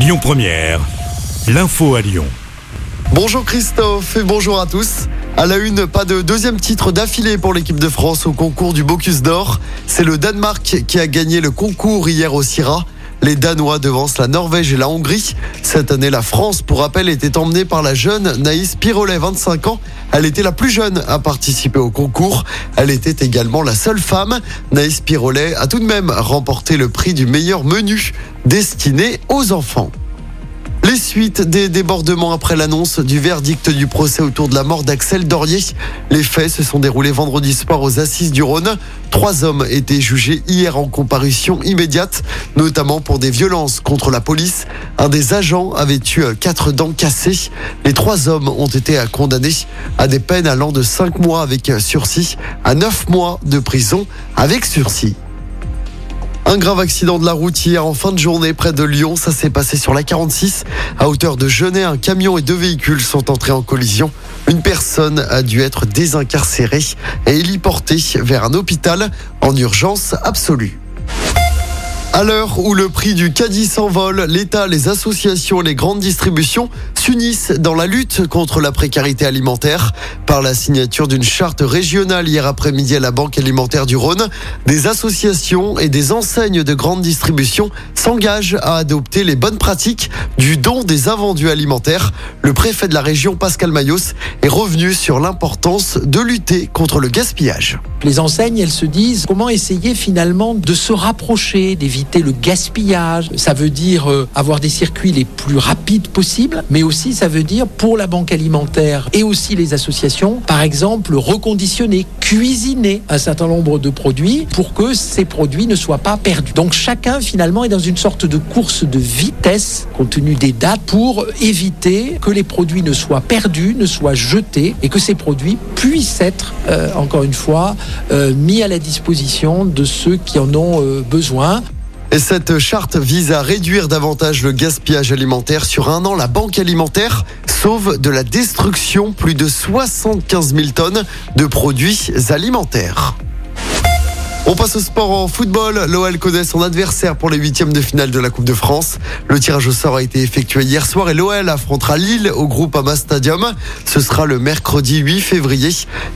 Lyon Première, l'info à Lyon. Bonjour Christophe et bonjour à tous. À la une, pas de deuxième titre d'affilée pour l'équipe de France au concours du Bocuse d'Or. C'est le Danemark qui a gagné le concours hier au SIRA. Les Danois devancent la Norvège et la Hongrie. Cette année, la France, pour rappel, était emmenée par la jeune Naïs Pirolet, 25 ans. Elle était la plus jeune à participer au concours. Elle était également la seule femme. Naïs Pirolet a tout de même remporté le prix du meilleur menu destiné aux enfants. Les suites des débordements après l'annonce du verdict du procès autour de la mort d'Axel Dorier. Les faits se sont déroulés vendredi soir aux Assises du Rhône. 3 hommes étaient jugés hier en comparution immédiate, notamment pour des violences contre la police. Un des agents avait eu 4 dents cassées. Les 3 hommes ont été condamnés à des peines allant de 5 mois avec sursis à 9 mois de prison avec sursis. Un grave accident de la route hier en fin de journée près de Lyon. Ça s'est passé sur la 46. À hauteur de Genay, un camion et 2 véhicules sont entrés en collision. Une personne a dû être désincarcérée et héliportée vers un hôpital en urgence absolue. À l'heure où le prix du caddie s'envole, l'État, les associations et les grandes distributions s'unissent dans la lutte contre la précarité alimentaire. Par la signature d'une charte régionale hier après-midi à la Banque alimentaire du Rhône, des associations et des enseignes de grande distribution s'engagent à adopter les bonnes pratiques du don des invendus alimentaires. Le préfet de la région, Pascal Mayos, est revenu sur l'importance de lutter contre le gaspillage. Les enseignes, elles se disent comment essayer finalement de se rapprocher des vies. Le gaspillage, ça veut dire avoir des circuits les plus rapides possibles, mais aussi ça veut dire pour la banque alimentaire et aussi les associations, par exemple reconditionner, cuisiner un certain nombre de produits pour que ces produits ne soient pas perdus. Donc chacun finalement est dans une sorte de course de vitesse compte tenu des dates pour éviter que les produits ne soient perdus, ne soient jetés et que ces produits puissent être encore une fois mis à la disposition de ceux qui en ont besoin. Et cette charte vise à réduire davantage le gaspillage alimentaire. Sur un an, la Banque alimentaire sauve de la destruction plus de 75 000 tonnes de produits alimentaires. On passe au sport en football. L'OL connaît son adversaire pour les 8e de finale de la Coupe de France. Le tirage au sort a été effectué hier soir et l'OL affrontera Lille au Groupama Stadium. Ce sera le mercredi 8 février.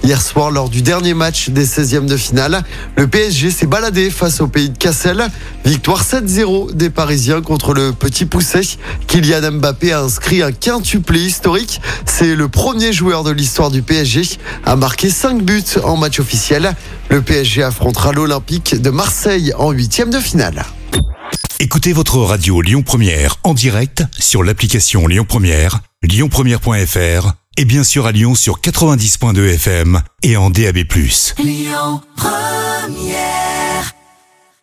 Hier soir, lors du dernier match des 16e de finale, le PSG s'est baladé face au pays de Cassel. Victoire 7-0 des Parisiens contre le petit poucet. Kylian Mbappé a inscrit un quintuplé historique. C'est le premier joueur de l'histoire du PSG à marquer 5 buts en match officiel. Le PSG affrontera l'Olympique de Marseille en 8e de finale. Écoutez votre radio Lyon Première en direct sur l'application Lyon Première, lyonpremière.fr et bien sûr à Lyon sur 90.2 FM et en DAB+. Lyon Première.